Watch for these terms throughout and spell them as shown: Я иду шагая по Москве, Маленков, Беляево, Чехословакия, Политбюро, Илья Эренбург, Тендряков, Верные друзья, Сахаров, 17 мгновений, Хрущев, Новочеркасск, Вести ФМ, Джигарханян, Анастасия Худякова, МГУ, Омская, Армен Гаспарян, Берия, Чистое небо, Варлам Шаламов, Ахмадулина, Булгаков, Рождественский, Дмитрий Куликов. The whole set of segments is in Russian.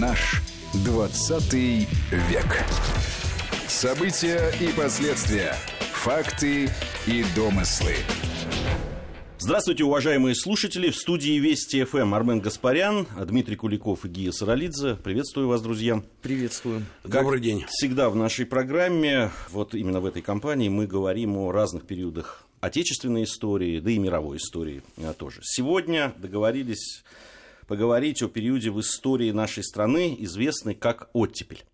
Наш 20 век. События и последствия. Факты и домыслы. Здравствуйте, уважаемые слушатели. В студии Вести ФМ Армен Гаспарян, Дмитрий Куликов и Гия Саралидзе. Приветствую вас, друзья. Приветствую. Добрый день. Как всегда в нашей программе, вот именно в этой компании, мы говорим о разных периодах отечественной истории, да и мировой истории тоже. Сегодня договорились поговорить о периоде в истории нашей страны, известной как «Оттепель».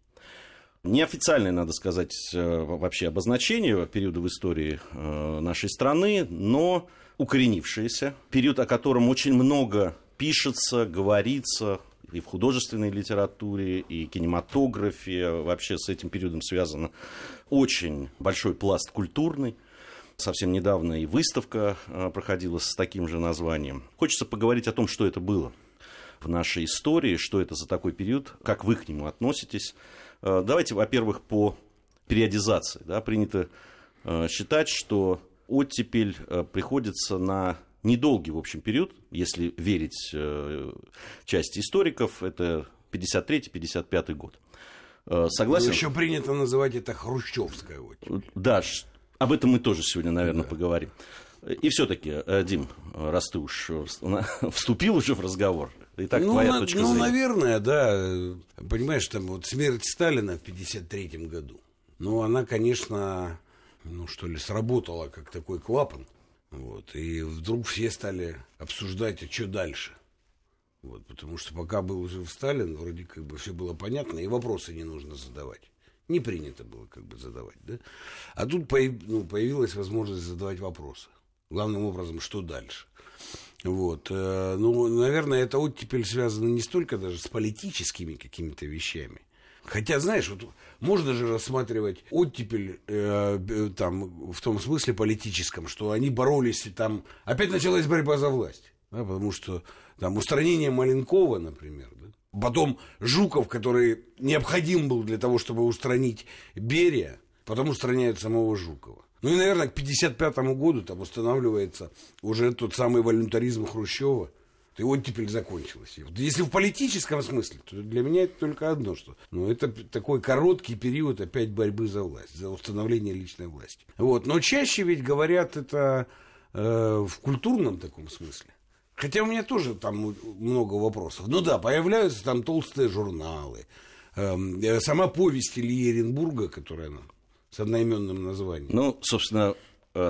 Неофициальное, надо сказать, вообще обозначение периода в истории нашей страны, но укоренившееся. Период, о котором очень много пишется, говорится и в художественной литературе, и кинематографе. Вообще с этим периодом связан очень большой пласт культурный. Совсем недавно и выставка проходила с таким же названием. Хочется поговорить о том, что это было в нашей истории, что это за такой период, как вы к нему относитесь. Давайте, во-первых, по периодизации. Да, принято считать, что оттепель приходится на недолгий, в общем, период, если верить части историков, это 1953-1955 год. Согласен? Еще принято называть это хрущевская оттепель. Да, об этом мы тоже сегодня, наверное, поговорим. И все-таки, Дим, раз ты уж вступил уже в разговор, и так твоя точка зрения. Ну, наверное, да. Понимаешь, там вот смерть Сталина в 1953 году, она, конечно, сработала как такой клапан. Вот, и вдруг все стали обсуждать, а что дальше. Вот, потому что пока был жив Сталин, вроде как бы все было понятно, и вопросы не нужно задавать. Не принято было как бы задавать, да? А тут появилась возможность задавать вопросы. Главным образом, что дальше? Вот. Наверное, эта оттепель связана не столько даже с политическими какими-то вещами. Хотя, знаешь, вот можно же рассматривать оттепель в том смысле политическом, что они боролись, и там опять началась борьба за власть. Да, потому что там устранение Маленкова, например, да? Потом Жуков, который необходим был для того, чтобы устранить Берия, потом устраняют самого Жукова. И, наверное, к 1955 году там устанавливается уже тот самый волюнтаризм Хрущева. И оттепель закончилась. Если в политическом смысле, то для меня это только одно, что... это такой короткий период опять борьбы за власть, за установление личной власти. Вот. Но чаще ведь говорят это в культурном таком смысле. Хотя у меня тоже там много вопросов. Появляются там толстые журналы. Сама повесть Ильи Эренбурга, которая... с одноименным названием. Собственно,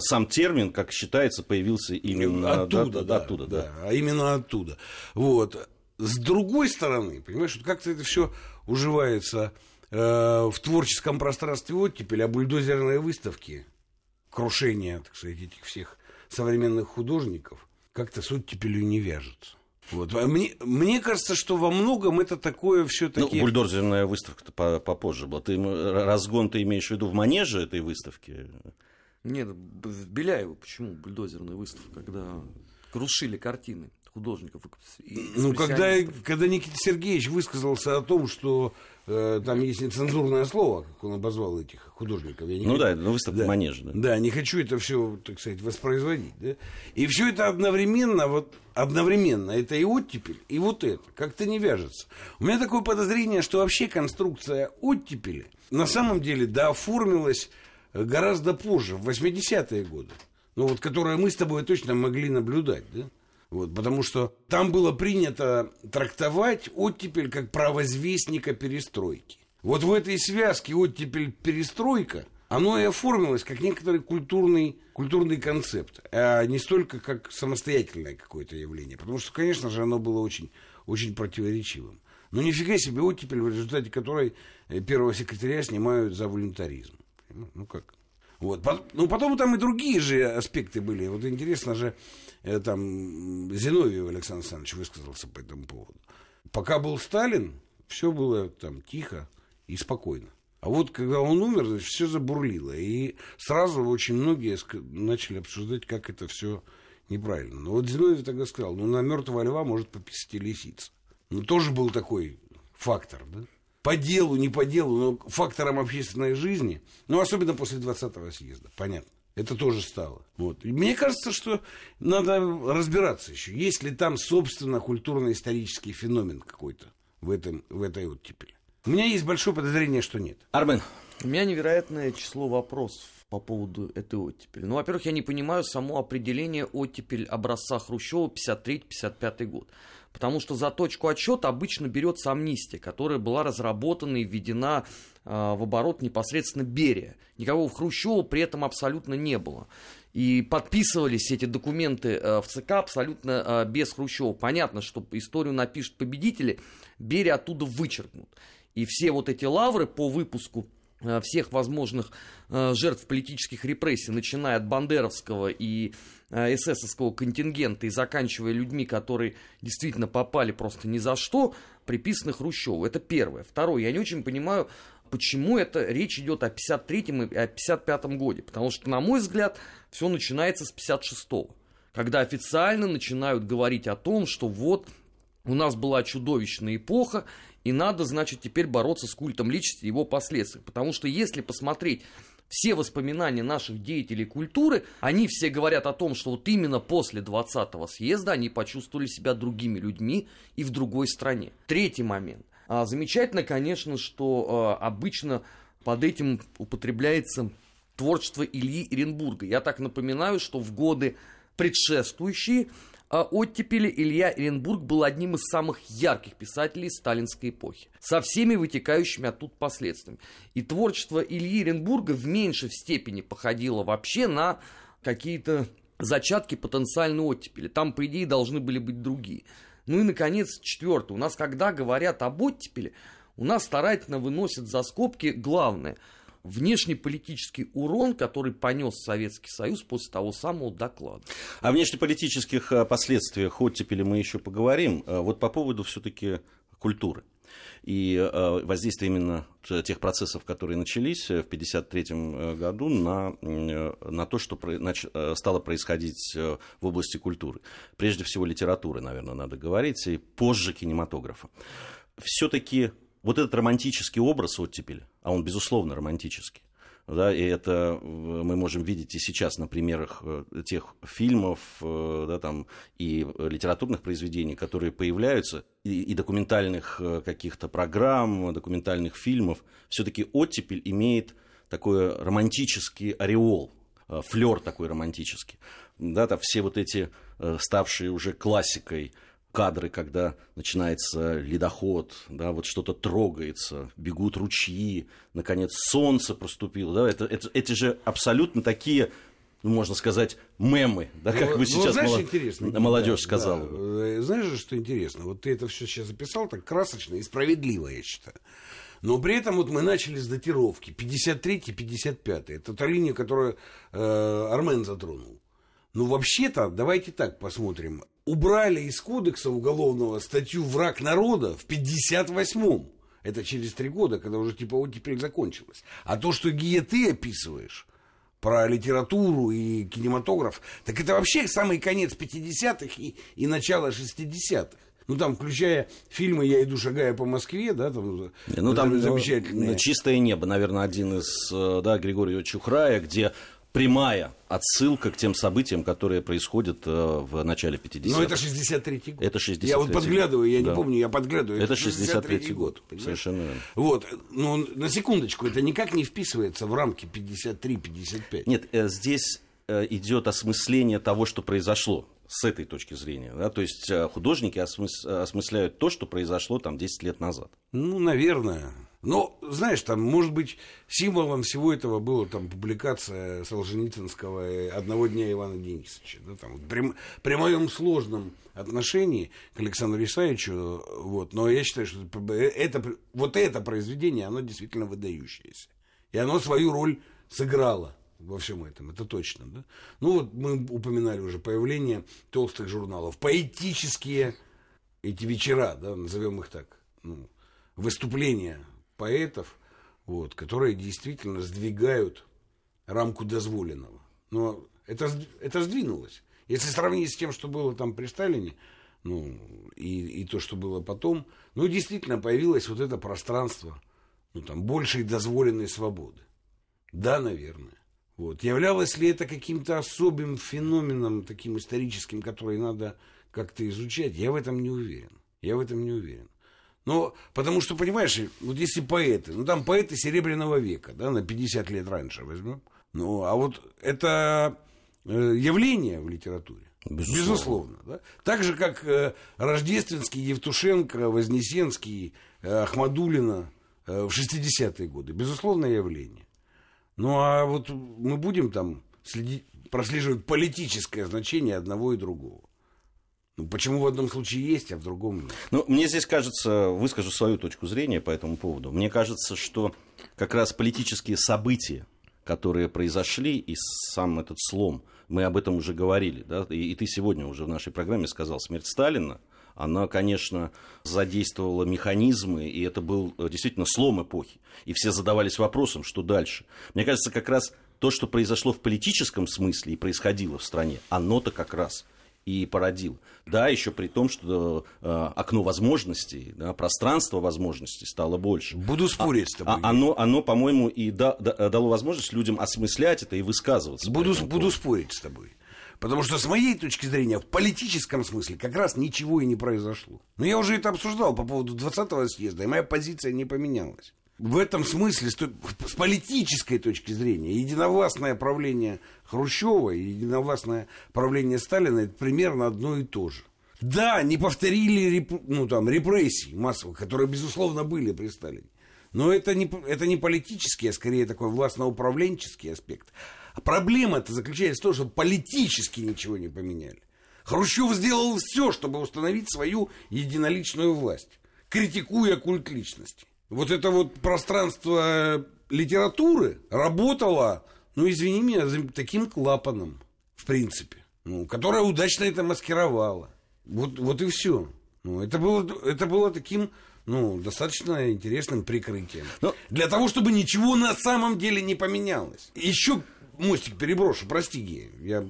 сам термин, как считается, появился именно оттуда. А именно оттуда. Вот. С другой стороны, понимаешь, как-то это все уживается в творческом пространстве оттепель, а бульдозерные выставки, крушение, так сказать, этих всех современных художников, как-то с оттепелью не вяжутся. Вот. Мне кажется, что во многом это такое все-таки... бульдозерная выставка-то попозже была. Ты разгон ты имеешь в виду в манеже этой выставки? Нет, в Беляево почему бульдозерная выставка, когда крушили картины художников? Когда Никита Сергеевич высказался о том, что там есть нецензурное слово, как он обозвал этих художников. Выставка манежа. Да, не хочу это все, так сказать, воспроизводить. Да? И все это одновременно, это и оттепель, и вот это, как-то не вяжется. У меня такое подозрение, что вообще конструкция оттепели на самом деле дооформилась гораздо позже, в 80-е годы, которые мы с тобой точно могли наблюдать, да? Вот, потому что там было принято трактовать оттепель как правозвестника перестройки. Вот в этой связке оттепель-перестройка, оно и оформилось как некоторый культурный концепт, а не столько как самостоятельное какое-то явление. Потому что, конечно же, оно было очень, очень противоречивым. Нифига себе оттепель, в результате которой первого секретаря снимают за волюнтаризм. Как... Вот. Потом там и другие же аспекты были. Интересно же, там Зиновьев Александр Александрович высказался по этому поводу. Пока был Сталин, все было там тихо и спокойно. А когда он умер, значит, все забурлило. И сразу очень многие начали обсуждать, как это все неправильно. Зиновьев тогда сказал, на мертвого льва может пописать и лисица. Тоже был такой фактор, да? По делу, не по делу, но фактором общественной жизни, особенно после 20-го съезда, понятно, это тоже стало. И мне кажется, что надо разбираться еще, есть ли там, собственно, культурно-исторический феномен какой-то в этой оттепели. У меня есть большое подозрение, что нет. Армен. У меня невероятное число вопросов по поводу этой оттепели. Ну, во-первых, я не понимаю само определение оттепель образца Хрущева 1953-1955 год. Потому что за точку отсчета обычно берется амнистия, которая была разработана и введена в оборот непосредственно Берия. Никакого Хрущева при этом абсолютно не было. И подписывались эти документы в ЦК абсолютно без Хрущева. Понятно, что историю напишут победители, Берия оттуда вычеркнут. И все вот эти лавры по выпуску всех возможных жертв политических репрессий, начиная от бандеровского и эсэсовского контингента и заканчивая людьми, которые действительно попали просто ни за что, приписаны Хрущеву. Это первое. Второе. Я не очень понимаю, почему это речь идет о 1953-м и о 1955-м годе. Потому что, на мой взгляд, все начинается с 1956-го, когда официально начинают говорить о том, что вот у нас была чудовищная эпоха, и надо, значит, теперь бороться с культом личности и его последствиями. Потому что если посмотреть все воспоминания наших деятелей культуры, они все говорят о том, что вот именно после 20-го съезда они почувствовали себя другими людьми и в другой стране. Третий момент. Замечательно, конечно, что обычно под этим употребляется творчество Ильи Эренбурга. Я так напоминаю, что в годы предшествующие оттепели Илья Эренбург был одним из самых ярких писателей сталинской эпохи, со всеми вытекающими оттуда последствиями. И творчество Ильи Эренбурга в меньшей степени походило вообще на какие-то зачатки потенциальной оттепели. Там, по идее, должны были быть другие. Ну и, наконец, четвертое. У нас, когда говорят об оттепели, у нас старательно выносят за скобки главное – внешнеполитический урон, который понес Советский Союз после того самого доклада. О внешнеполитических последствиях оттепели мы еще поговорим. Вот по поводу все-таки культуры и воздействия именно тех процессов, которые начались в 1953 году на то, что стало происходить в области культуры. Прежде всего литературы, наверное, надо говорить, и позже кинематографа. Все-таки вот этот романтический образ оттепели, а он, безусловно, романтический, да, и это мы можем видеть и сейчас на примерах тех фильмов, да, там, и литературных произведений, которые появляются, и документальных каких-то программ, документальных фильмов. Все-таки оттепель имеет такой романтический ореол, флер такой романтический. Да, там все вот эти ставшие уже классикой кадры, когда начинается ледоход, да, вот что-то трогается, бегут ручьи, наконец солнце проступило. Да, это же абсолютно такие, ну, можно сказать, мемы, да, как бы сейчас молодежь сказала. Да. Знаешь, что интересно? Вот ты это все сейчас записал так красочно и справедливо, я считаю. Но при этом вот мы начали с датировки 1953-1955. Это та линия, которую Армен затронул. Ну, вообще-то, давайте так посмотрим. Убрали из кодекса уголовного статью «Враг народа» в 1958-м. Это через 3 года, когда уже типа оттепель закончилась. А то, что Гия ты описываешь про литературу и кинематограф, так это вообще самый конец 50-х и начало 60-х. Ну, там, включая фильмы «Я иду шагая по Москве», да, там, ну, там замечательные. «Чистое небо», наверное, один из, да, Григория Чухрая, где прямая отсылка к тем событиям, которые происходят в начале 50-х. Но это 63-й год. Это 63-й. Я вот подглядываю, я не помню, я подглядываю. Это 63-й год. Совершенно верно. Вот. Но на секундочку, это никак не вписывается в рамки 53-55. Нет, здесь идет осмысление того, что произошло с этой точки зрения. Да? То есть художники осмысляют то, что произошло там 10 лет назад. Ну, наверное. Но, знаешь, там, может быть, символом всего этого была там публикация Солженицынского «Одного дня Ивана Денисовича». Да, там, при моем сложном отношении к Александру Исаевичу, вот, но я считаю, что это произведение, оно действительно выдающееся. И оно свою роль сыграло во всем этом, это точно. Да? Ну, вот мы упоминали уже появление толстых журналов. Поэтические эти вечера, да, назовем их так, ну, выступления поэтов, вот, которые действительно сдвигают рамку дозволенного. Но это сдвинулось. Если сравнить с тем, что было там при Сталине, ну, и то, что было потом, ну, действительно появилось вот это пространство, ну, там, большей дозволенной свободы. Да, наверное. Вот. Являлось ли это каким-то особым феноменом, таким историческим, который надо как-то изучать? Я в этом не уверен. Ну, потому что, понимаешь, вот если поэты, ну, там поэты Серебряного века, да, на 50 лет раньше возьмем. Ну, а вот это явление в литературе. Безусловно, да? Так же, как Рождественский, Евтушенко, Вознесенский, Ахмадулина в 60-е годы. Безусловное явление. Ну, а вот мы будем там прослеживать политическое значение одного и другого. Ну, почему в одном случае есть, а в другом нет? Ну, мне здесь кажется, выскажу свою точку зрения по этому поводу. Мне кажется, что как раз политические события, которые произошли, и сам этот слом, мы об этом уже говорили, да, и ты сегодня уже в нашей программе сказал, смерть Сталина, она, конечно, задействовала механизмы, и это был действительно слом эпохи. И все задавались вопросом, что дальше. Мне кажется, как раз то, что произошло в политическом смысле и происходило в стране, оно-то как раз и породило. Да, еще при том, что окно возможностей, да, пространство возможностей стало больше. Буду спорить с тобой. Оно, по-моему, и дало возможность людям осмыслять это и высказываться. Буду спорить с тобой. Потому что, с моей точки зрения, в политическом смысле как раз ничего и не произошло. Но я уже это обсуждал по поводу 20-го съезда, и моя позиция не поменялась. В этом смысле, с политической точки зрения, единовластное правление Хрущева и единовластное правление Сталина – это примерно одно и то же. Да, не повторили репрессии массовых, которые, безусловно, были при Сталине. Но это не политический, а скорее такой властно-управленческий аспект. А проблема-то заключается в том, что политически ничего не поменяли. Хрущев сделал все, чтобы установить свою единоличную власть, критикуя культ личности. Вот это вот пространство литературы работало, извини меня, таким клапаном, в принципе, которое удачно это маскировало. Вот и все. Это было таким... достаточно интересным прикрытием. Для того, чтобы ничего на самом деле не поменялось. Еще мостик переброшу, прости, Гия.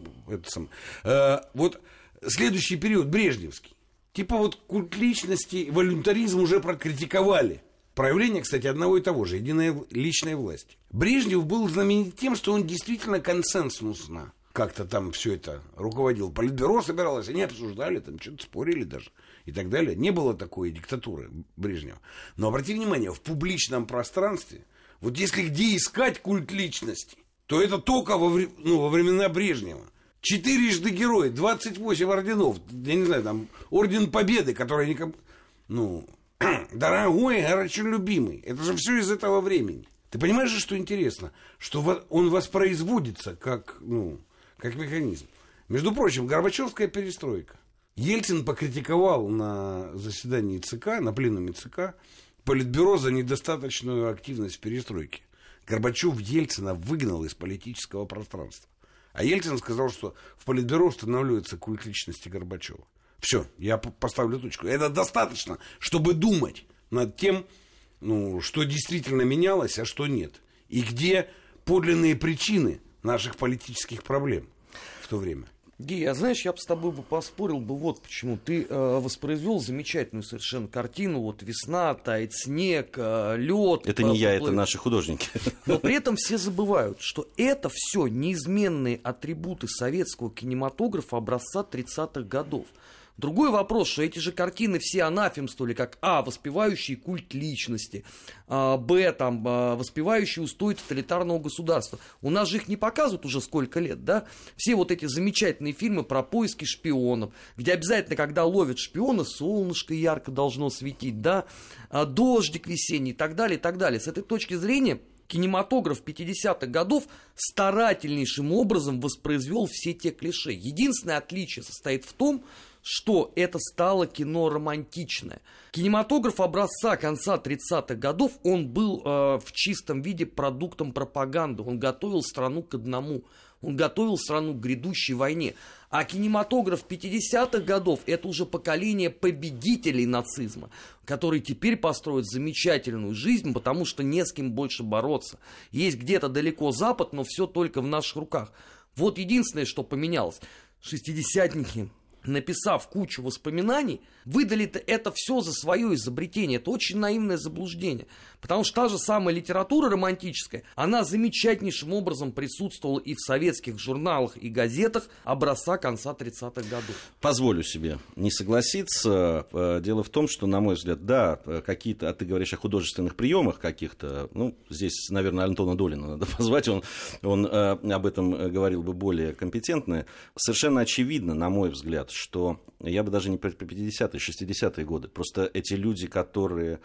Вот следующий период, брежневский. Типа вот культ личности, волюнтаризм уже прокритиковали. Проявление, кстати, одного и того же, единой личной власти. Брежнев был знаменит тем, что он действительно консенсусно как-то там все это руководил. Политбюро собиралось, они обсуждали, там что-то спорили даже. И так далее. Не было такой диктатуры Брежнева. Но обрати внимание, в публичном пространстве, вот если где искать культ личности, то это только во времена Брежнева. 4-жды герой, 28 орденов, я не знаю, там, орден Победы, который никому... дорогой, горячо любимый. Это же все из этого времени. Ты понимаешь, что интересно? Что он воспроизводится как механизм. Между прочим, Горбачевская перестройка. Ельцин покритиковал на заседании ЦК, на пленуме ЦК, Политбюро за недостаточную активность в перестройке. Горбачев Ельцина выгнал из политического пространства. А Ельцин сказал, что в Политбюро устанавливается культ личности Горбачева. Все, я поставлю точку. Это достаточно, чтобы думать над тем, что действительно менялось, а что нет. И где подлинные причины наших политических проблем в то время. Гия, знаешь, я бы с тобой поспорил бы вот почему. Ты воспроизвел замечательную совершенно картину. Вот весна, тает снег, лед. Это не я, это наши художники. Но при этом все забывают, что это все неизменные атрибуты советского кинематографа образца 30-х годов. Другой вопрос, что эти же картины все анафемствовали, как А, воспевающие культ личности, Б, там, воспевающие устои тоталитарного государства. У нас же их не показывают уже сколько лет, да? Все вот эти замечательные фильмы про поиски шпионов, где обязательно, когда ловят шпиона, солнышко ярко должно светить, да? Дождик весенний и так далее, и так далее. С этой точки зрения... Кинематограф 50-х годов старательнейшим образом воспроизвел все те клише. Единственное отличие состоит в том, что это стало кино романтичное. Кинематограф образца конца 30-х годов, он был в чистом виде продуктом пропаганды. Он готовил страну к одному. Он готовил страну к грядущей войне. А кинематограф 50-х годов – это уже поколение победителей нацизма, которые теперь построят замечательную жизнь, потому что не с кем больше бороться. Есть где-то далеко Запад, но все только в наших руках. Вот единственное, что поменялось. Шестидесятники написав кучу воспоминаний, выдали это все за свое изобретение. Это очень наивное заблуждение. Потому что та же самая литература романтическая, она замечательнейшим образом присутствовала и в советских журналах и газетах образца конца 30-х годов. Позволю себе не согласиться. Дело в том, что, на мой взгляд, да, какие-то, а ты говоришь о художественных приемах каких-то, ну, здесь, наверное, Антона Долина надо позвать, он об этом говорил бы более компетентно. Совершенно очевидно, на мой взгляд, что я бы даже не про 50-е, 60-е годы. Просто эти люди, которые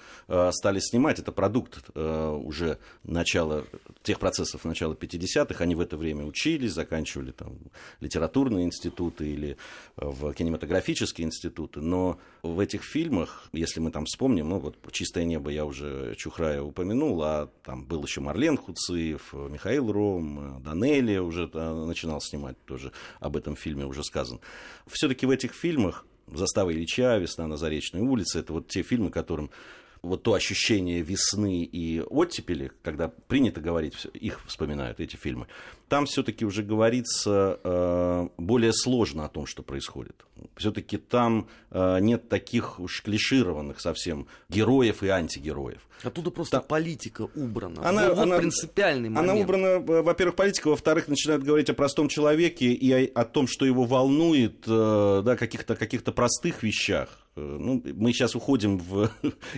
стали снимать, это продукт уже начала тех процессов начала 50-х. Они в это время учились, заканчивали там литературные институты или в кинематографические институты. Но в этих фильмах, если мы там вспомним, ну вот «Чистое небо» я уже Чухрая упомянул, а там был еще Марлен Хуциев, Михаил Ром, Данелия уже начинал снимать тоже, об этом фильме уже сказано. Все-таки в этих фильмах «Застава Ильича», «Весна на Заречной улице» — это вот те фильмы, которым вот то ощущение весны и оттепели, когда принято говорить, их вспоминают, эти фильмы, там все-таки уже говорится более сложно о том, что происходит. Все-таки там нет таких уж клишированных совсем героев и антигероев. Оттуда просто политика убрана. Она, вот она, принципиальный момент. Она убрана, во-первых, политика, во-вторых, начинают говорить о простом человеке и о том, что его волнует, да, каких-то простых вещах. Ну, мы сейчас уходим в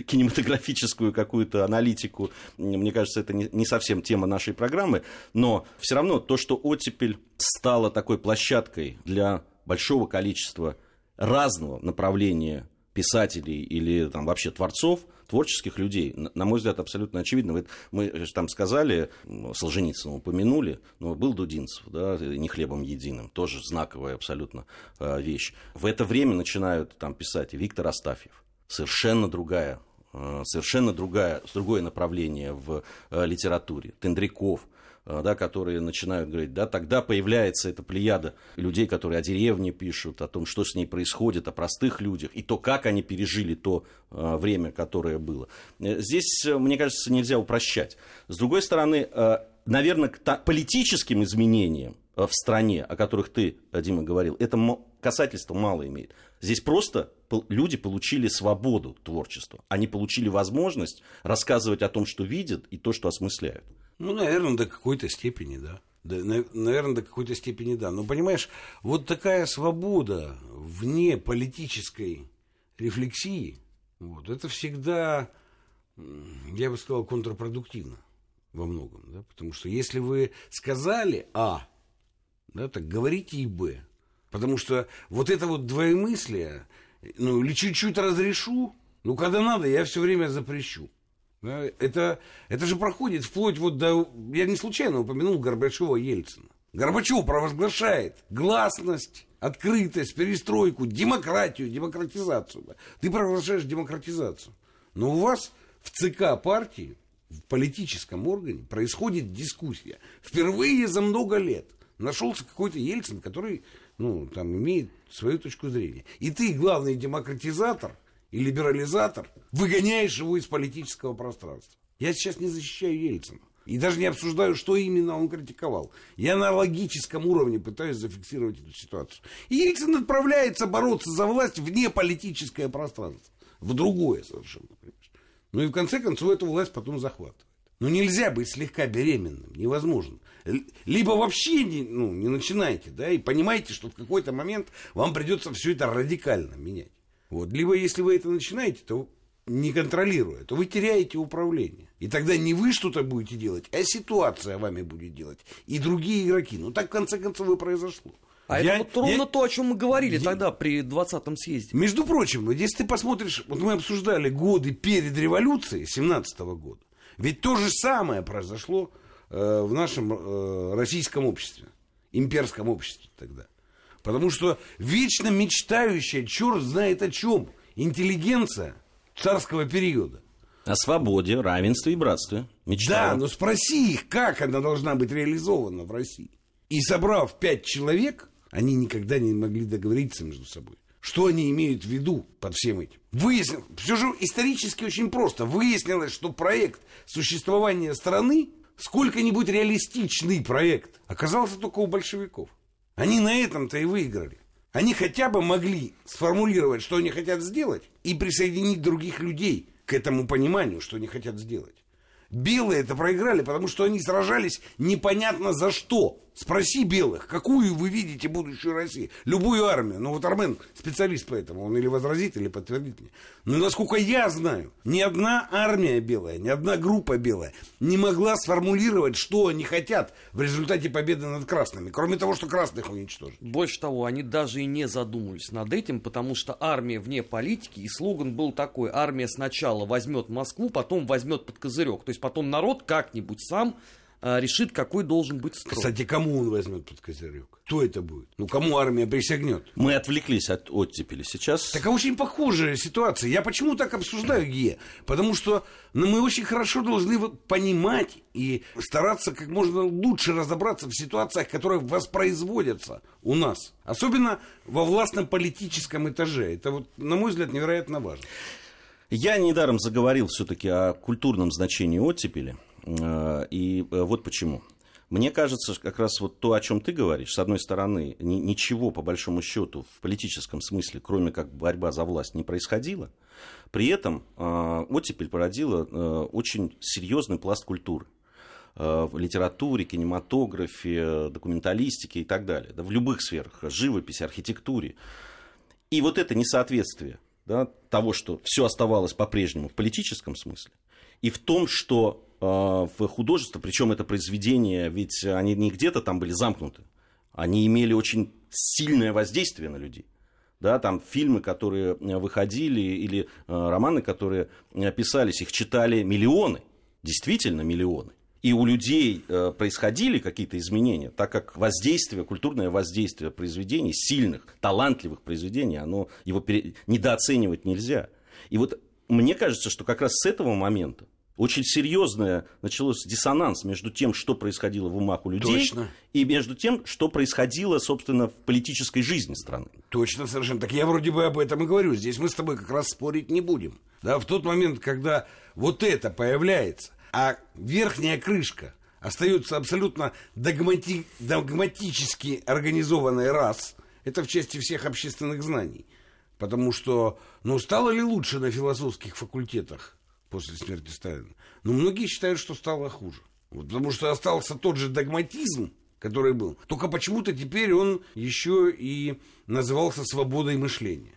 кинематографическую какую-то аналитику. Мне кажется, это не совсем тема нашей программы. Но все равно то, что оттепель стала такой площадкой для большого количества разного направления писателей или там, вообще творцов, творческих людей, на мой взгляд, абсолютно очевидно. Мы там сказали, Солженицына упомянули, но был Дудинцев, да, «Не хлебом единым», тоже знаковая абсолютно вещь. В это время начинают там писать и Виктор Астафьев, совершенно другое направление в литературе, Тендряков. Да, которые начинают говорить, да, тогда появляется эта плеяда людей, которые о деревне пишут, о том, что с ней происходит, о простых людях, и то, как они пережили то время, которое было. Здесь, мне кажется, нельзя упрощать. С другой стороны, наверное, к политическим изменениям в стране, о которых ты, Дима, говорил, это касательство мало имеет. Здесь просто люди получили свободу творчества. Они получили возможность рассказывать о том, что видят, и то, что осмысляют. Ну, наверное, до какой-то степени, да. Но, понимаешь, вот такая свобода вне политической рефлексии, вот, это всегда, я бы сказал, контрпродуктивно во многом, да, потому что если вы сказали «А», да, так говорите и «Б», потому что вот это вот двоемыслие, ну, или чуть-чуть разрешу, ну, когда надо, я все время запрещу. Это же проходит вплоть вот до... Я не случайно упомянул Горбачева и Ельцина. Горбачев провозглашает гласность, открытость, перестройку, демократию, демократизацию. Ты провозглашаешь демократизацию. Но у вас в ЦК партии, в политическом органе, происходит дискуссия. Впервые за много лет нашелся какой-то Ельцин, который, ну, там, имеет свою точку зрения. И ты, главный демократизатор и либерализатор, выгоняешь его из политического пространства. Я сейчас не защищаю Ельцина. И даже не обсуждаю, что именно он критиковал. Я на логическом уровне пытаюсь зафиксировать эту ситуацию. И Ельцин отправляется бороться за власть вне политическое пространство. В другое совершенно, понимаешь. Ну и в конце концов эту власть потом захватывает. Но нельзя быть слегка беременным. Невозможно. Либо вообще не начинайте, да, и понимаете, что в какой-то момент вам придется все это радикально менять. Вот. Либо если вы это начинаете, то не контролируя, то вы теряете управление. И тогда не вы что-то будете делать, а ситуация вами будет делать. И другие игроки. Ну так в конце концов и произошло. А это вот ровно то, о чем мы говорили тогда при 20-м съезде. Между прочим, если ты посмотришь, вот мы обсуждали годы перед революцией 17-го года. Ведь то же самое произошло в нашем российском обществе, имперском обществе тогда. Потому что вечно мечтающая, черт знает о чем, интеллигенция царского периода. О свободе, равенстве и братстве. Мечтают. Да, но спроси их, как она должна быть реализована в России. И собрав 5 человек, они никогда не могли договориться между собой. Что они имеют в виду под всем этим? Выяснилось, все же исторически очень просто. Выяснилось, что проект существования страны, сколько-нибудь реалистичный проект, оказался только у большевиков. Они на этом-то и выиграли. Они хотя бы могли сформулировать, что они хотят сделать, и присоединить других людей к этому пониманию, что они хотят сделать. Белые это проиграли, потому что они сражались непонятно за что. Спроси белых, какую вы видите будущую Россию? Любую армию. Ну вот Армен специалист по этому, он или возразит, или подтвердит мне. Но насколько я знаю, ни одна армия белая, ни одна группа белая не могла сформулировать, что они хотят в результате победы над красными. Кроме того, что красных уничтожили. Больше того, они даже и не задумывались над этим, потому что армия вне политики, и слоган был такой: армия сначала возьмет Москву, потом возьмет под козырек. То есть потом народ как-нибудь сам решит, какой должен быть строй. Кстати, кому он возьмет под козырек? Кто это будет? Ну, кому армия присягнет? Мы отвлеклись от оттепели сейчас. Так очень похожая ситуация. Я почему так обсуждаю, Гия? Потому что мы очень хорошо должны понимать и стараться как можно лучше разобраться в ситуациях, которые воспроизводятся у нас. Особенно во властно-политическом этаже. Это, на мой взгляд, невероятно важно. Я недаром заговорил все-таки о культурном значении оттепели. И вот почему. Мне кажется, как раз вот то, о чем ты говоришь, с одной стороны, ничего, по большому счету, в политическом смысле, кроме как борьба за власть, не происходило. При этом оттепель породила очень серьезный пласт культуры. В литературе, кинематографе, документалистике и так далее. Да, в любых сферах, живописи, архитектуре. И вот это несоответствие, да, того, что все оставалось по-прежнему в политическом смысле, и в том, что в художество, причем это произведения, ведь они не где-то там были замкнуты, они имели очень сильное воздействие на людей. Да, там фильмы, которые выходили, или романы, которые писались, их читали миллионы, действительно миллионы. И у людей происходили какие-то изменения, так как воздействие, культурное воздействие произведений, сильных, талантливых произведений, его недооценивать нельзя. И вот мне кажется, что как раз с этого момента очень серьезное началось диссонанс между тем, что происходило в умах у людей, точно, и между тем, что происходило, собственно, в политической жизни страны. Точно, совершенно. Так я вроде бы об этом и говорю. Здесь мы с тобой как раз спорить не будем. Да, в тот момент, когда вот это появляется, а верхняя крышка остается абсолютно догматически организованной раз, это в части всех общественных знаний. Потому что, стало ли лучше на философских факультетах после смерти Сталина? Но многие считают, что стало хуже. Потому что остался тот же догматизм, который был. Только почему-то теперь он еще и назывался свободой мышления.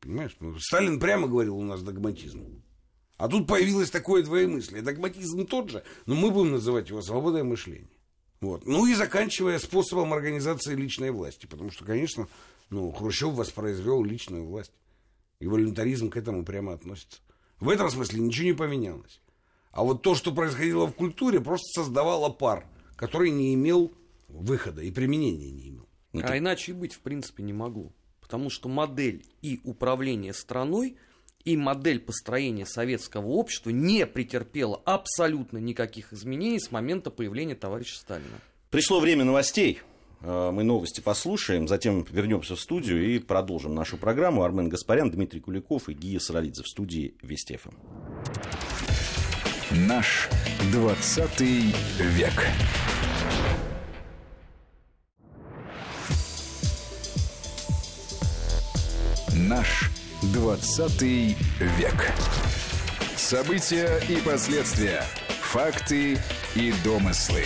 Понимаешь? Сталин прямо говорил: у нас догматизм. А тут появилось такое двоемыслие. Догматизм тот же, но мы будем называть его свободой мышления. И заканчивая способом организации личной власти. Потому что, конечно, Хрущев воспроизвел личную власть. И волюнтаризм к этому прямо относится. В этом смысле ничего не поменялось. А вот то, что происходило в культуре, просто создавало пар, который не имел выхода и применения не имел. А иначе и быть, в принципе, не могло. Потому что модель и управления страной, и модель построения советского общества не претерпела абсолютно никаких изменений с момента появления товарища Сталина. Пришло время новостей. Мы новости послушаем, затем вернемся в студию и продолжим нашу программу. Армен Гаспарян, Дмитрий Куликов и Гия Саралидзе в студии Вести ФМ. Наш 20 век. Наш 20 век. События и последствия. Факты и домыслы.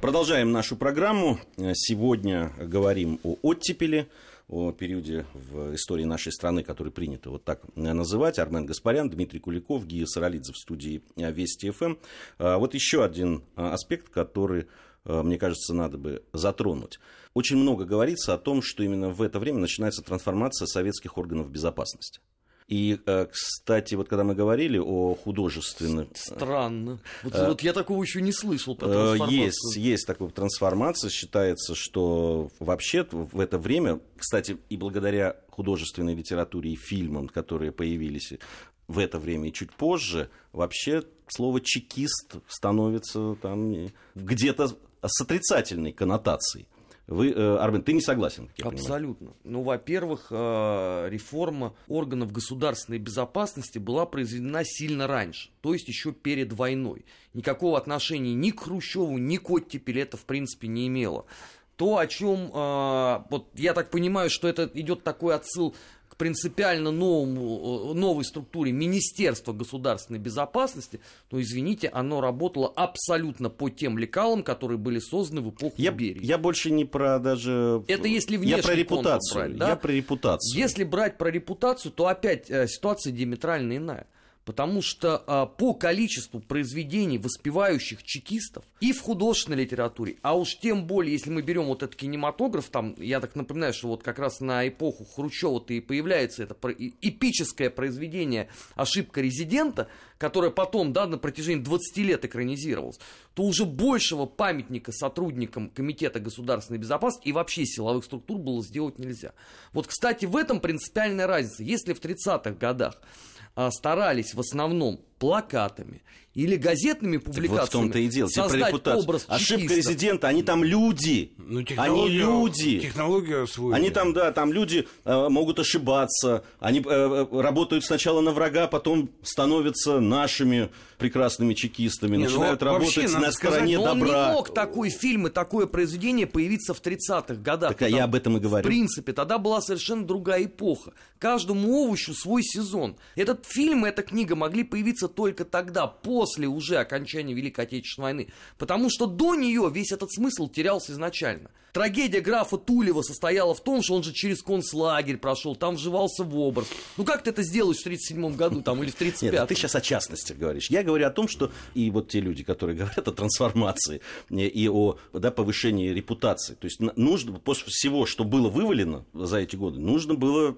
Продолжаем нашу программу. Сегодня говорим о оттепели, о периоде в истории нашей страны, который принято вот так называть. Армен Гаспарян, Дмитрий Куликов, Гия Саралидзе в студии Вести ФМ. Вот еще один аспект, который, мне кажется, надо бы затронуть. Очень много говорится о том, что именно в это время начинается трансформация советских органов безопасности. И, кстати, вот когда мы говорили о художественных... Странно. Вот я такого еще не слышал про трансформацию. Есть такая трансформация. Считается, что вообще в это время, кстати, и благодаря художественной литературе и фильмам, которые появились в это время и чуть позже, вообще слово «чекист» становится там где-то с отрицательной коннотацией. Вы, Армен, ты не согласен? Абсолютно. Во-первых, реформа органов государственной безопасности была произведена сильно раньше, то есть еще перед войной. Никакого отношения ни к Хрущеву, ни к оттепели это, в принципе, не имело. то, о чем, вот я так понимаю, что это идет такой отсыл к принципиально новой структуре Министерства государственной безопасности, но, извините, оно работало абсолютно по тем лекалам, которые были созданы в эпоху Берии. Я больше не про даже... Это если внешний контур брать, да? Я про репутацию. Если брать про репутацию, то опять ситуация диаметрально иная. Потому что по количеству произведений, воспевающих чекистов, и в художественной литературе, а уж тем более, если мы берем вот этот кинематограф, там, я так напоминаю, что вот как раз на эпоху Хрущева-то и появляется это эпическое произведение «Ошибка резидента», которое потом, да, на протяжении 20 лет экранизировалось, то уже большего памятника сотрудникам Комитета государственной безопасности и вообще силовых структур было сделать нельзя. Вот, кстати, в этом принципиальная разница. Если в 30-х годах старались в основном плакатами или газетными публикациями вот в том-то и дело. Создать образ чекистов. Ошибка резидента, они там люди. Ну, они люди. Технология освоена. Они там, да, там люди могут ошибаться. Они работают сначала на врага, потом становятся нашими прекрасными чекистами. Начинают работать на стороне добра. Он не мог такой фильм и такое произведение появиться в 30-х годах. Так я об этом и говорю. В принципе, тогда была совершенно другая эпоха. Каждому овощу свой сезон. Этот фильм и эта книга могли появиться только тогда, после уже окончания Великой Отечественной войны. Потому что до нее весь этот смысл терялся изначально. Трагедия графа Тулева состояла в том, что он же через концлагерь прошел, там вживался в образ. Ну как ты это сделаешь в 1937 году там, или в 1935? Нет, а ты сейчас о частностях говоришь. Я говорю о том, что и вот те люди, которые говорят о трансформации и о повышении репутации. То есть нужно, после всего, что было вывалено за эти годы, нужно было...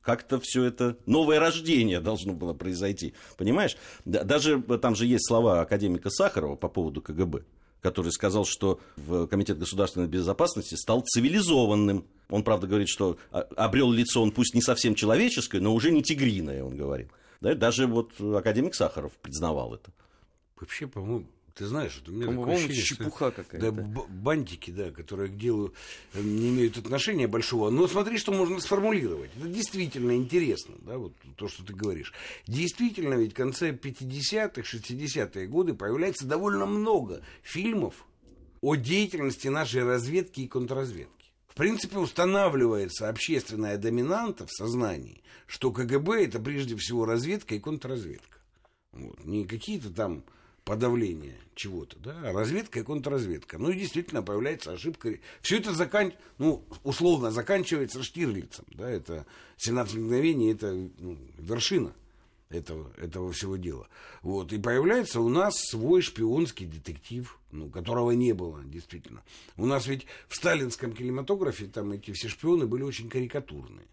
Как-то все это новое рождение должно было произойти, понимаешь? Даже там же есть слова академика Сахарова по поводу КГБ, который сказал, что Комитет государственной безопасности стал цивилизованным. Он, правда, говорит, что обрел лицо он пусть не совсем человеческое, но уже не тигриное, он говорил. Даже вот академик Сахаров признавал это. Вообще, по-моему... Ты знаешь, у меня такое ощущение, чепуха какая-то. Да, бантики, да, которые к делу не имеют отношения большого. Но смотри, что можно сформулировать. Это действительно интересно, да, вот то, что ты говоришь. Действительно, ведь в конце 50-х, 60-е годы появляется довольно много фильмов о деятельности нашей разведки и контрразведки. В принципе, устанавливается общественная доминанта в сознании, что КГБ – это прежде всего разведка и контрразведка. Вот. Не какие-то там... подавление чего-то, да, разведка и контрразведка. Ну и действительно появляется ошибка. Все это условно заканчивается Штирлицем, да, это 17 мгновений, это вершина этого всего дела. Вот, и появляется у нас свой шпионский детектив, которого не было, действительно. У нас ведь в сталинском кинематографе там эти все шпионы были очень карикатурные.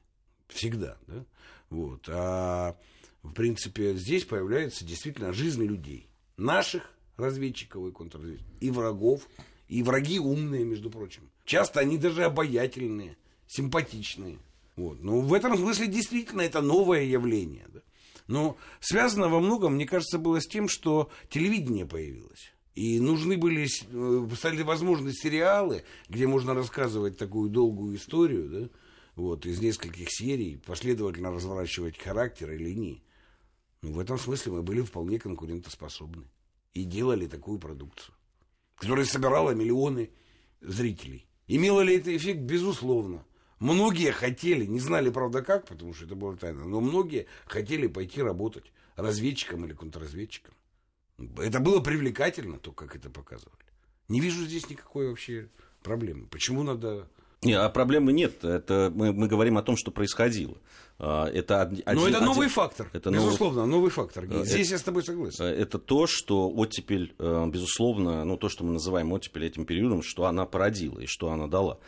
Всегда, да. Вот. А в принципе здесь появляется действительно жизнь людей. Наших разведчиков и контрразведчиков, и врагов, и враги умные, между прочим. Часто они даже обаятельные, симпатичные. Вот. Но в этом смысле действительно это новое явление. Да? Но связано во многом, мне кажется, было с тем, что телевидение появилось. И стали возможны сериалы, где можно рассказывать такую долгую историю, да? Вот, из нескольких серий, последовательно разворачивать характеры линии. В этом смысле мы были вполне конкурентоспособны и делали такую продукцию, которая собирала миллионы зрителей. Имело ли это эффект? Безусловно. Многие хотели, не знали, правда, как, потому что это была тайна, но многие хотели пойти работать разведчиком или контрразведчиком. Это было привлекательно, то, как это показывали. Не вижу здесь никакой вообще проблемы. Почему надо... Нет, а проблемы нет. Это мы говорим о том, что происходило. Но это новый фактор. Это безусловно, новый фактор. Здесь я с тобой согласен. Это то, что оттепель, безусловно, то, что мы называем оттепель этим периодом, что она породила и что она дала.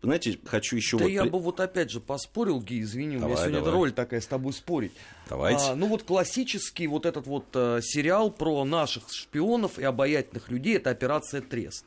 Знаете, хочу еще... Да вот... я бы вот опять же поспорил, Гия, извини, у меня сегодня эта роль такая с тобой спорить. Давайте. Классический вот этот вот сериал про наших шпионов и обаятельных людей, это «Операция Трест».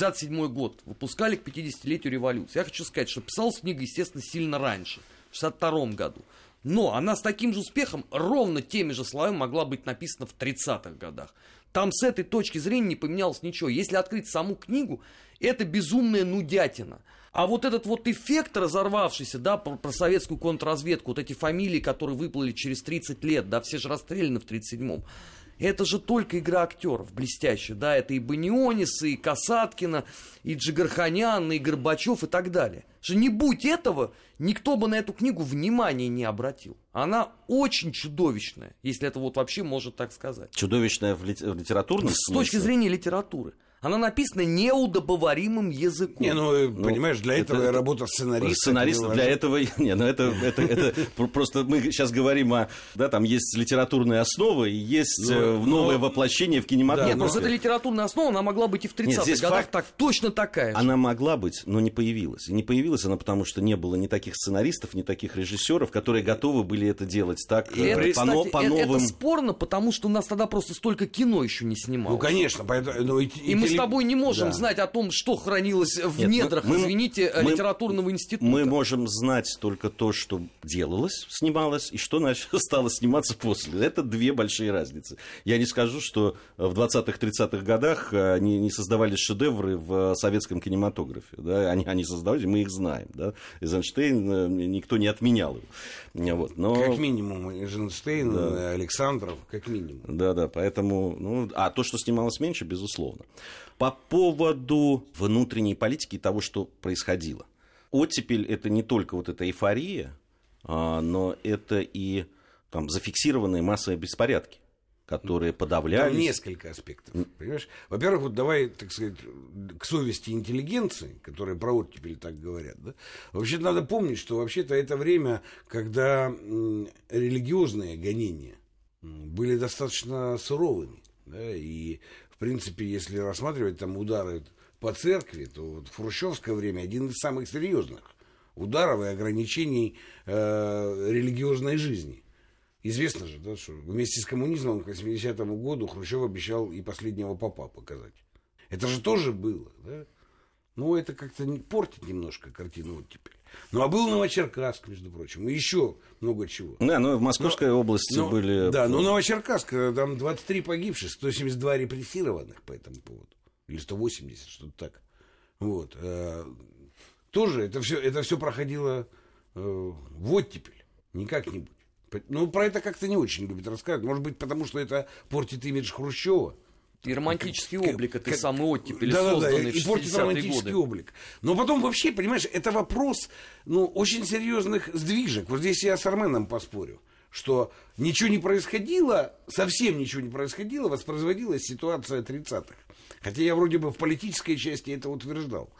67-й год выпускали к 50-летию революции. Я хочу сказать, что писалась книга, естественно, сильно раньше, в 62-м году. Но она с таким же успехом, ровно теми же словами, могла быть написана в 30-х годах. Там с этой точки зрения не поменялось ничего. Если открыть саму книгу, это безумная нудятина. А вот этот вот эффект разорвавшийся, да, про советскую контрразведку, вот эти фамилии, которые выплыли через 30 лет, да, все же расстреляны в 37-м. Это же только игра актеров блестящая, да, это и Банионис, и Касаткина, и Джигарханян, и Горбачев и так далее. Что не будь этого, никто бы на эту книгу внимания не обратил. Она очень чудовищная, если это вот вообще можно так сказать. Чудовищная в литературном смысле? С точки зрения литературы. Она написана неудобоваримым языком. Не, ну, понимаешь, для этого я работал сценаристом. Сценаристом для этого... Не, ну, это просто мы сейчас говорим о... Да, там есть литературная основа и есть новое воплощение в кинематографе. Нет, просто эта литературная основа, она могла быть и в 30-х годах точно такая же. Она могла быть, но не появилась. И не появилась она, потому что не было ни таких сценаристов, ни таких режиссеров, которые готовы были это делать так по-новому. Это спорно, потому что у нас тогда просто столько кино еще не снималось. Ну, конечно, поэтому... И мы с тобой не можем знать о том, что хранилось в недрах, литературного института. Мы можем знать только то, что делалось, снималось, и что стало сниматься после. Это две большие разницы. Я не скажу, что в 20-30-х годах не создавались шедевры в советском кинематографе. Да? Они создавались, мы их знаем. Да? Эйзенштейн никто не отменял его. Вот, но... Как минимум, Эйзенштейн, Александров, как минимум. Да-да, поэтому... А то, что снималось меньше, безусловно. По поводу внутренней политики и того, что происходило. Оттепель — это не только вот эта эйфория, но это и там зафиксированные массовые беспорядки, которые подавлялись. Там несколько аспектов, понимаешь? Во-первых, вот давай, так сказать, к совести интеллигенции, которые про оттепель так говорят, да? Вообще-то надо помнить, что вообще-то это время, когда религиозные гонения были достаточно суровыми, да, и... В принципе, если рассматривать там удары по церкви, то вот в хрущевское время один из самых серьезных ударов и ограничений религиозной жизни. Известно же, да, что вместе с коммунизмом к 80-му году Хрущев обещал и последнего попа показать. Это же тоже было, да? Ну, это как-то портит немножко картину оттепели. Ну, а был Новочеркасск, между прочим, и еще много чего. Да, ну, в Московской области были... Да, но Новочеркасск, там 23 погибших, 172 репрессированных по этому поводу. Или 180, что-то так. Вот. Тоже это все проходило в оттепель, не как-нибудь. Ну, про это как-то не очень любят рассказывать. Может быть, потому что это портит имидж Хрущева. И романтический облик этой самой оттепели, созданный в 60-е годы. Да, и романтический облик. Но потом вообще, понимаешь, это вопрос, ну, очень серьезных сдвижек. Вот здесь я с Арменом поспорю, что ничего не происходило, совсем ничего не происходило, воспроизводилась ситуация 30-х. Хотя я вроде бы в политической части это утверждал.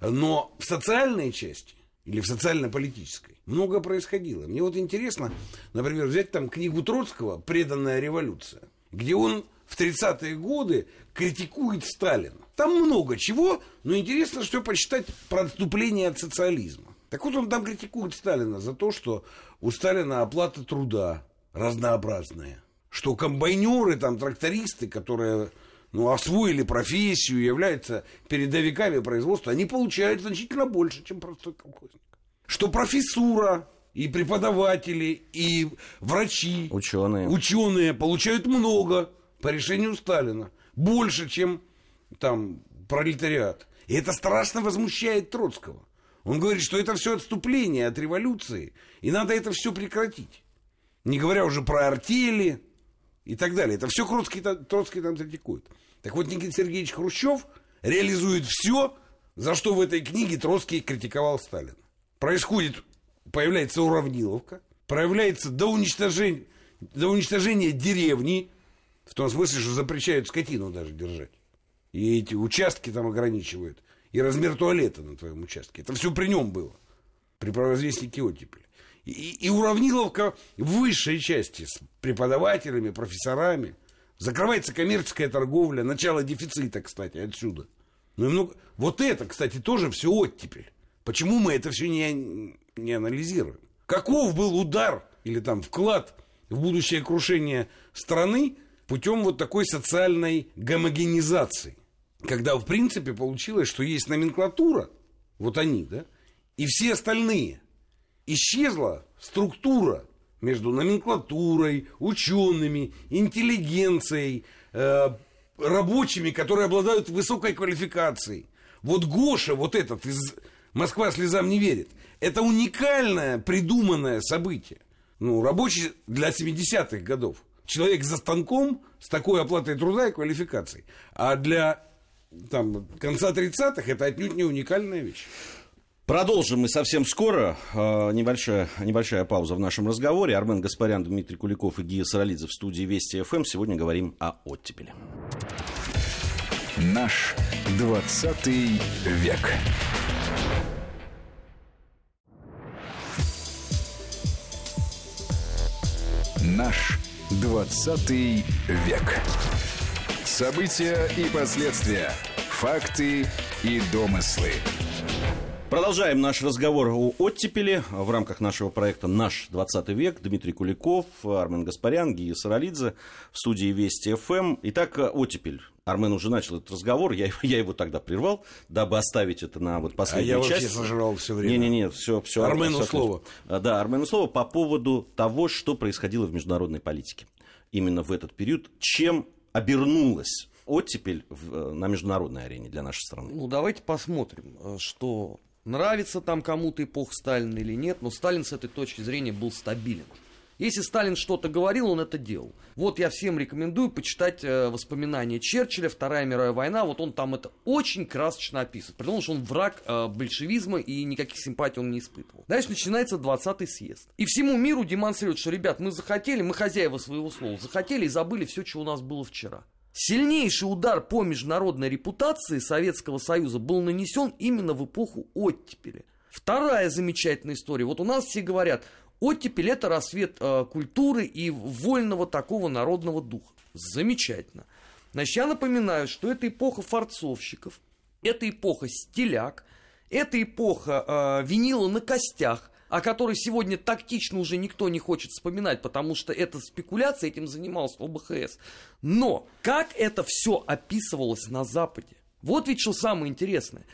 Но в социальной части, или в социально-политической, много происходило. Мне вот интересно, например, взять там книгу Троцкого «Преданная революция», где он... В 30-е годы критикует Сталина. Там много чего, но интересно, что почитать про отступление от социализма. Так вот он там критикует Сталина за то, что у Сталина оплата труда разнообразная. Что комбайнеры, там, трактористы, которые освоили профессию, являются передовиками производства, они получают значительно больше, чем простой колхозник. Что профессура... И преподаватели, и врачи, ученые получают много по решению Сталина. Больше, чем там пролетариат. И это страшно возмущает Троцкого. Он говорит, что это все отступление от революции. И надо это все прекратить. Не говоря уже про артели и так далее. Это все Троцкий там критикует. Так вот, Никита Сергеевич Хрущев реализует все, за что в этой книге Троцкий критиковал Сталина. Появляется уравниловка, проявляется до уничтожения деревни, в том смысле, что запрещают скотину даже держать. И эти участки там ограничивают, и размер туалета на твоем участке. Это все при нем было, при провозвестнике оттепели. И уравниловка в высшей части с преподавателями, профессорами. Закрывается коммерческая торговля, начало дефицита, кстати, отсюда. Вот это, кстати, тоже все оттепель. Почему мы это все не анализируем? Каков был удар или там вклад в будущее крушение страны путем вот такой социальной гомогенизации? Когда, в принципе, получилось, что есть номенклатура, вот они, да, и все остальные. Исчезла структура между номенклатурой, учеными, интеллигенцией, рабочими, которые обладают высокой квалификацией. Вот Гоша, вот этот из... «Москва слезам не верит». Это уникальное придуманное событие. Рабочий для 70-х годов. человек за станком с такой оплатой труда и квалификацией. А для там, конца 30-х это отнюдь не уникальная вещь. Продолжим мы совсем скоро. Небольшая пауза в нашем разговоре. Армен Гаспарян, Дмитрий Куликов и Гия Саралидзе в студии Вести ФМ. Сегодня говорим о оттепели. Наш 20 век. Наш 20 век. События и последствия. Факты и домыслы. Продолжаем наш разговор о оттепели в рамках нашего проекта «Наш 20 век». Дмитрий Куликов, Армен Гаспарян, Гия Саралидзе в студии Вести ФМ. Итак, оттепель. Армен уже начал этот разговор, я его тогда прервал, дабы оставить это на вот последнюю часть. А я вообще сожрал все время. Нет, все. Армену слово. Да, Армену слово по поводу того, что происходило в международной политике. Именно в этот период, чем обернулась оттепель на международной арене для нашей страны. Ну, давайте посмотрим, что... Нравится там кому-то эпоха Сталина или нет, но Сталин с этой точки зрения был стабилен. Если Сталин что-то говорил, он это делал. Вот я всем рекомендую почитать воспоминания Черчилля, Вторая мировая война, вот он там это очень красочно описывает, потому что он враг большевизма и никаких симпатий он не испытывал. Дальше начинается 20-й съезд. И всему миру демонстрирует, что, ребят, мы захотели, мы хозяева своего слова, захотели и забыли все, что у нас было вчера. Сильнейший удар по международной репутации Советского Союза был нанесен именно в эпоху оттепели. Вторая замечательная история. Вот у нас все говорят, оттепель — это рассвет культуры и вольного такого народного духа. Замечательно. Значит, я напоминаю, что это эпоха фарцовщиков, это эпоха стиляк, это эпоха винила на костях, о которой сегодня тактично уже никто не хочет вспоминать, потому что это спекуляция, этим занималась ОБХС. Но как это все описывалось на Западе? Вот ведь что самое интересное.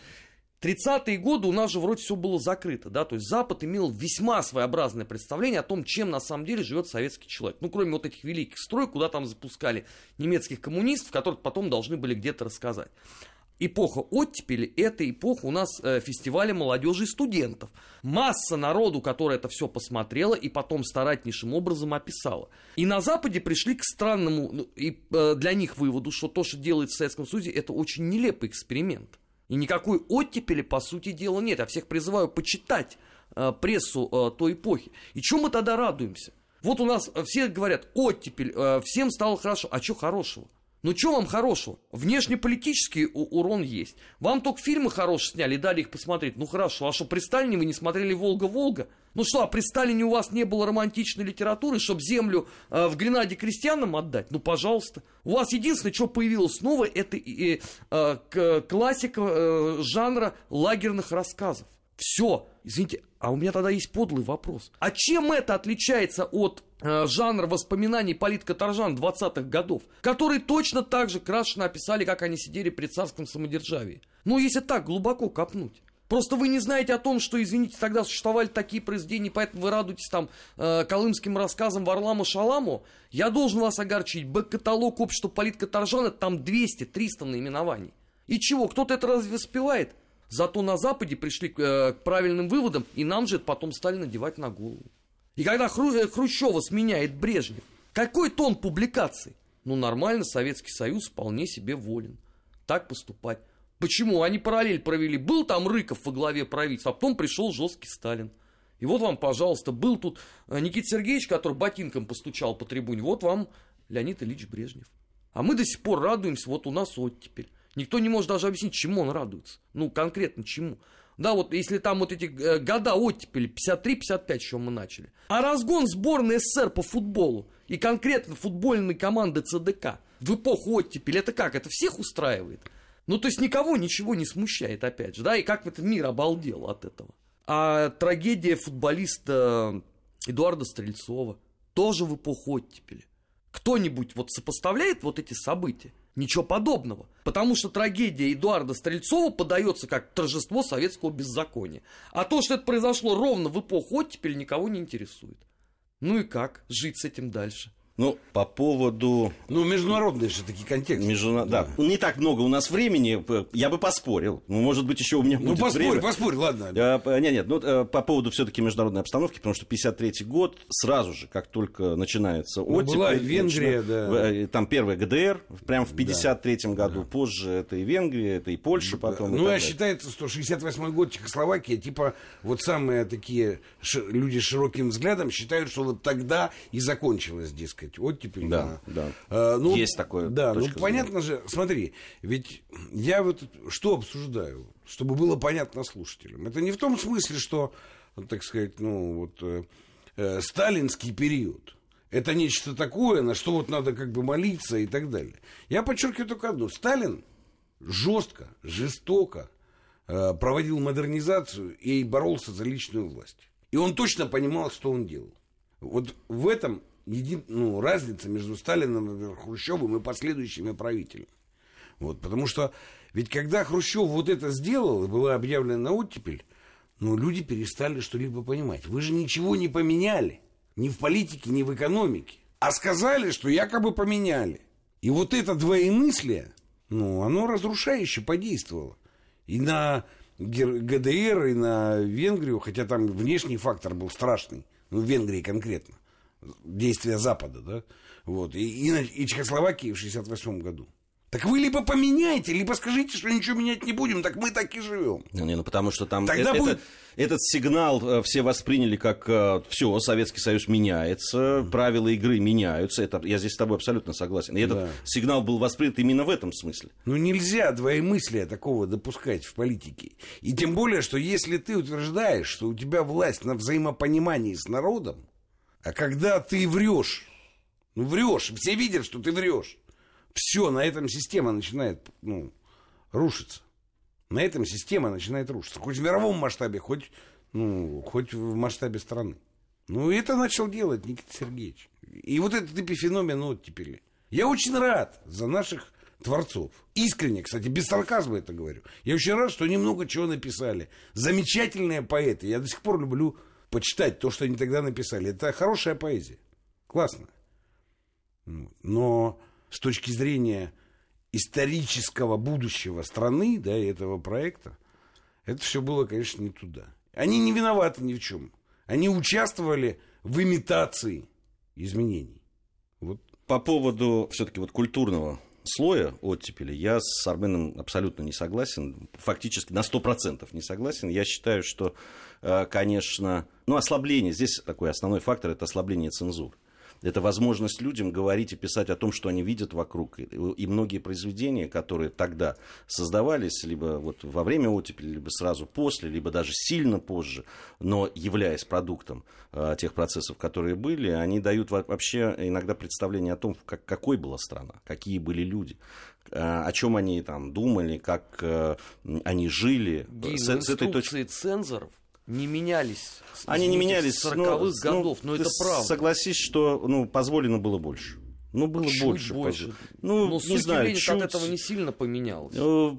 30-е годы у нас же вроде все было закрыто, да, то есть Запад имел весьма своеобразное представление о том, чем на самом деле живет советский человек. Ну, кроме вот этих великих строй, куда там запускали немецких коммунистов, которых потом должны были где-то рассказать. Эпоха оттепели – это эпоха у нас фестиваля молодежи и студентов. Масса народу, которая это все посмотрела и потом старательнейшим образом описала. И на Западе пришли к странному для них выводу, что то, что делает в Советском Союзе, это очень нелепый эксперимент. И никакой оттепели, по сути дела, нет. Я всех призываю почитать прессу той эпохи. И чему мы тогда радуемся? Вот у нас все говорят, оттепель, всем стало хорошо. А что хорошего? Ну, что вам хорошего? Внешнеполитический урон есть. Вам только фильмы хорошие сняли и дали их посмотреть. Ну, хорошо. А что, при Сталине вы не смотрели «Волга-Волга»? Ну что, а при Сталине у вас не было романтичной литературы, чтобы землю в Гренаде крестьянам отдать? Ну, пожалуйста. У вас единственное, что появилось новое, это классика жанра лагерных рассказов. Все. Извините, а у меня тогда есть подлый вопрос. А чем это отличается от жанра воспоминаний политкоторжан 20-х годов, которые точно так же красочно описали, как они сидели при царском самодержавии? Ну, если так, глубоко копнуть. Просто вы не знаете о том, что, извините, тогда существовали такие произведения, поэтому вы радуетесь там колымским рассказам Варлама Шаламу. Я должен вас огорчить. Бэк-каталог общества политкоторжан — это там 200-300 наименований. И чего? Кто-то это разве воспевает? Зато на Западе пришли к правильным выводам, и нам же это потом стали надевать на голову. И когда Хрущева сменяет Брежнев, какой тон публикаций? Ну, нормально, Советский Союз вполне себе волен так поступать. Почему? Они параллель провели. Был там Рыков во главе правительства, а потом пришел жесткий Сталин. И вот вам, пожалуйста, был тут Никита Сергеевич, который ботинком постучал по трибуне. Вот вам Леонид Ильич Брежнев. А мы до сих пор радуемся, вот у нас оттепель. Никто не может даже объяснить, чему он радуется. Ну, конкретно чему. Да, вот если там вот эти года оттепели, 53-55, с чего мы начали. А разгон сборной СССР по футболу и конкретно футбольной команды ЦДК в эпоху оттепели, это как? Это всех устраивает? Ну, то есть никого ничего не смущает, опять же, да, и как этот мир обалдел от этого. А трагедия футболиста Эдуарда Стрельцова тоже в эпоху оттепели. Кто-нибудь вот сопоставляет вот эти события? Ничего подобного. Потому что трагедия Эдуарда Стрельцова подается как торжество советского беззакония. А то, что это произошло ровно в эпоху оттепели, никого не интересует. Ну и как жить с этим дальше? Ну, по поводу... Ну, международный все-таки контекст. Да. Не так много у нас времени, я бы поспорил. Ну, может быть, еще у меня будет время. Ну, поспорь, ладно. Нет, по поводу все-таки международной обстановки, потому что 1953 год, сразу же, как только начинается оттепель... Была Венгрия, да. Там первая ГДР, прямо в 1953 году, позже это и Венгрия, это и Польша потом. Ну, я считаю, что 1968 год, Чехословакия, типа, вот самые такие люди с широким взглядом считают, что вот тогда и закончилось, дескать. Оттепель, ну, есть такое. Да, ну понятно же, смотри, ведь я вот что обсуждаю, чтобы было понятно слушателям. Это не в том смысле, что, так сказать, ну вот сталинский период. Это нечто такое, на что вот надо как бы молиться и так далее. Я подчеркиваю только одно: Сталин жестко, жестоко проводил модернизацию и боролся за личную власть. И он точно понимал, что он делал. Вот в этом разница между Сталином, например, Хрущевым и последующими правителями. Вот, потому что ведь когда Хрущев вот это сделал, и была объявлена оттепель, люди перестали что-либо понимать. Вы же ничего не поменяли. Ни в политике, ни в экономике. А сказали, что якобы поменяли. И вот это двоемыслие, оно разрушающе подействовало. И на ГДР, и на Венгрию, хотя там внешний фактор был страшный, в Венгрии конкретно. Действия Запада, да, вот, и Чехословакии в 1968 году. Так вы либо поменяете, либо скажите, что ничего менять не будем, так мы так и живем. Потому что там этот сигнал все восприняли как все, Советский Союз меняется, правила игры меняются. Это, я здесь с тобой абсолютно согласен. И этот сигнал был воспринят именно в этом смысле. Нельзя двоемыслия такого допускать в политике. И тем более, что если ты утверждаешь, что у тебя власть на взаимопонимании с народом, а когда ты врешь, все видят, что ты врешь. Все, на этом система начинает рушиться. Хоть в мировом масштабе, хоть в масштабе страны. Это начал делать Никита Сергеевич. И вот этот эпифеномен оттепели. Я очень рад за наших творцов. Искренне, кстати, без сарказма это говорю. Я очень рад, что они много чего написали. Замечательные поэты. Я до сих пор люблю... почитать то, что они тогда написали. Это хорошая поэзия. Классно. Но с точки зрения исторического будущего страны, да, и этого проекта, это все было, конечно, не туда. Они не виноваты ни в чем. Они участвовали в имитации изменений. Вот. По поводу все-таки культурного слоя оттепели, я с Арменом абсолютно не согласен. Фактически на 100% не согласен. Я считаю, что, конечно... ослабление. Здесь такой основной фактор – это ослабление цензуры. Это возможность людям говорить и писать о том, что они видят вокруг. И многие произведения, которые тогда создавались, либо во время оттепели, либо сразу после, либо даже сильно позже, но являясь продуктом тех процессов, которые были, они дают вообще иногда представление о том, какой была страна, какие были люди, о чем они там думали, как они жили. Инструкции цензоров не менялись. Они не менялись с 40-х годов, но это правда. Согласись, что позволено было больше. Чуть больше. Суть от этого не сильно поменялось.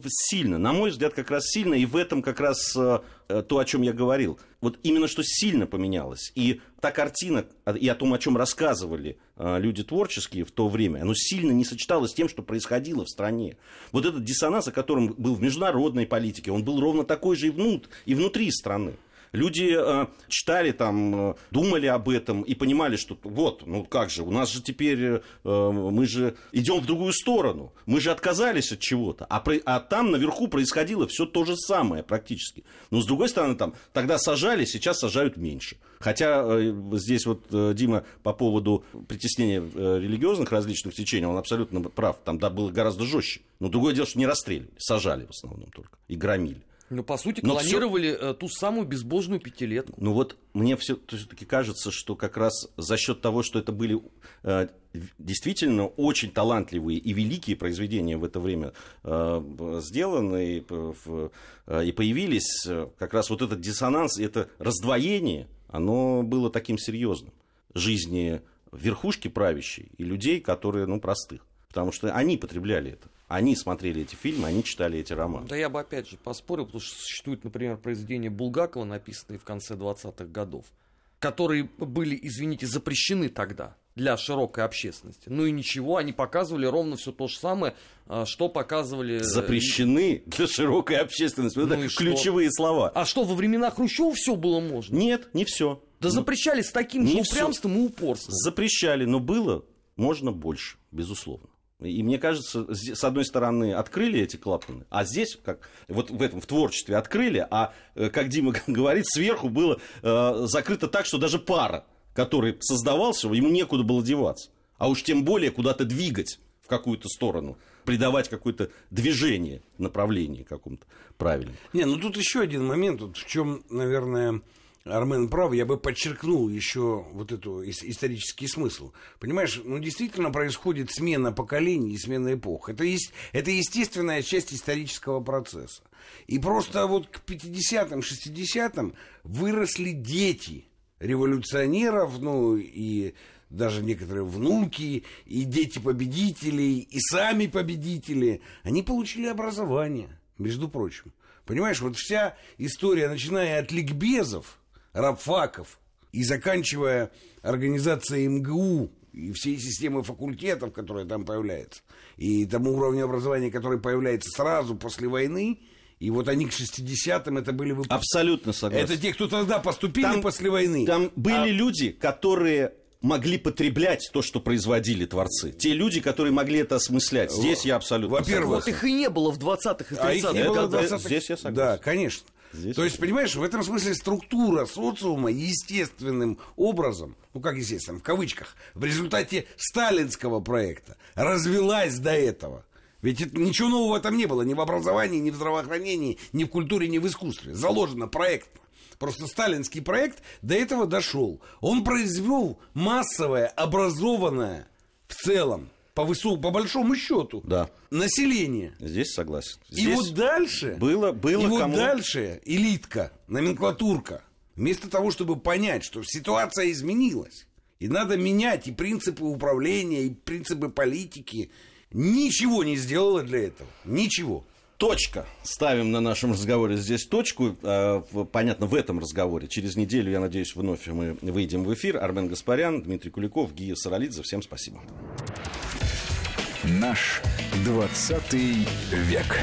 Сильно. На мой взгляд, как раз сильно. И в этом как раз то, о чем я говорил. Именно что сильно поменялось. И та картина, и о том, о чем рассказывали люди творческие в то время, оно сильно не сочеталось с тем, что происходило в стране. Этот диссонанс, о котором был в международной политике, он был ровно такой же и внутри страны. Люди читали, думали об этом и понимали, что как же, у нас же теперь, мы же идем в другую сторону, мы же отказались от чего-то, а там наверху происходило все то же самое практически. Но с другой стороны, тогда сажали, сейчас сажают меньше. Хотя здесь Дима по поводу притеснения религиозных различных течений, он абсолютно прав, было гораздо жестче. Но другое дело, что не расстреливали, сажали в основном только и громили. По сути, колонировали ту самую безбожную пятилетку. Мне все-таки кажется, что как раз за счет того, что это были действительно очень талантливые и великие произведения в это время сделаны и появились, как раз этот диссонанс, это раздвоение, оно было таким серьезным. Жизни верхушки правящей и людей, которые, простых. Потому что они потребляли это. Они смотрели эти фильмы, они читали эти романы. Да я бы опять же поспорил, потому что существуют, например, произведения Булгакова, написанные в конце 20-х годов, которые были, извините, запрещены тогда. для широкой общественности. Ну и ничего, они показывали ровно все то же самое, что показывали... Запрещены для широкой общественности. Ну это ключевые слова. А что, во времена Хрущева все было можно? Нет, не все. Да ну, запрещали с таким же упрямством и упорством. Запрещали, но было можно больше, безусловно. И мне кажется, с одной стороны, открыли эти клапаны, а здесь, как вот в этом, в творчестве открыли, а, как Дима говорит, сверху было закрыто так, что даже пара, который создавался, ему некуда было деваться. А уж тем более куда-то двигать в какую-то сторону, придавать какое-то движение, направление какому-то правильному. Не, ну тут еще один момент, вот в чем, наверное, Армен прав, я бы подчеркнул еще вот эту исторический смысл. Понимаешь, ну действительно происходит смена поколений и смена эпох. Это естественная часть исторического процесса. И просто вот к 50-м, 60-м выросли дети революционеров, ну и даже некоторые внуки, и дети победителей, и сами победители, они получили образование, между прочим. Понимаешь, вот вся история, начиная от ликбезов, рабфаков, и заканчивая организацией МГУ, и всей системы факультетов, которая там появляется, и тому уровню образования, который появляется сразу после войны, и вот они к 60-м это были выпускники. Абсолютно согласен. Это те, кто тогда поступили там, после войны. Там были люди, которые могли потреблять то, что производили творцы. Те люди, которые могли это осмыслять. Здесь я абсолютно согласен. Во-первых, их и не было в 20-х и 30-х. А их не было в 20-х. Здесь я согласен. Да, конечно. Здесь то есть, понимаешь, в этом смысле структура социума естественным образом, ну как естественно, в кавычках, в результате сталинского проекта развилась до этого. Ведь это, ничего нового там не было, ни в образовании, ни в здравоохранении, ни в культуре, ни в искусстве. Заложено проектно. Просто сталинский проект до этого дошел. Он произвел массовое, образованное в целом, по большому счету, да, население. Здесь согласен. Здесь и вот дальше, было и вот дальше элитка, номенклатурка, вместо того, чтобы понять, что ситуация изменилась, и надо менять и принципы управления, и принципы политики, ничего не сделала для этого. Ничего. Точка. Ставим на нашем разговоре здесь точку. Понятно, в этом разговоре. Через неделю, я надеюсь, вновь мы выйдем в эфир. Армен Гаспарян, Дмитрий Куликов, Гия Саралидзе. Всем спасибо. Наш 20 век.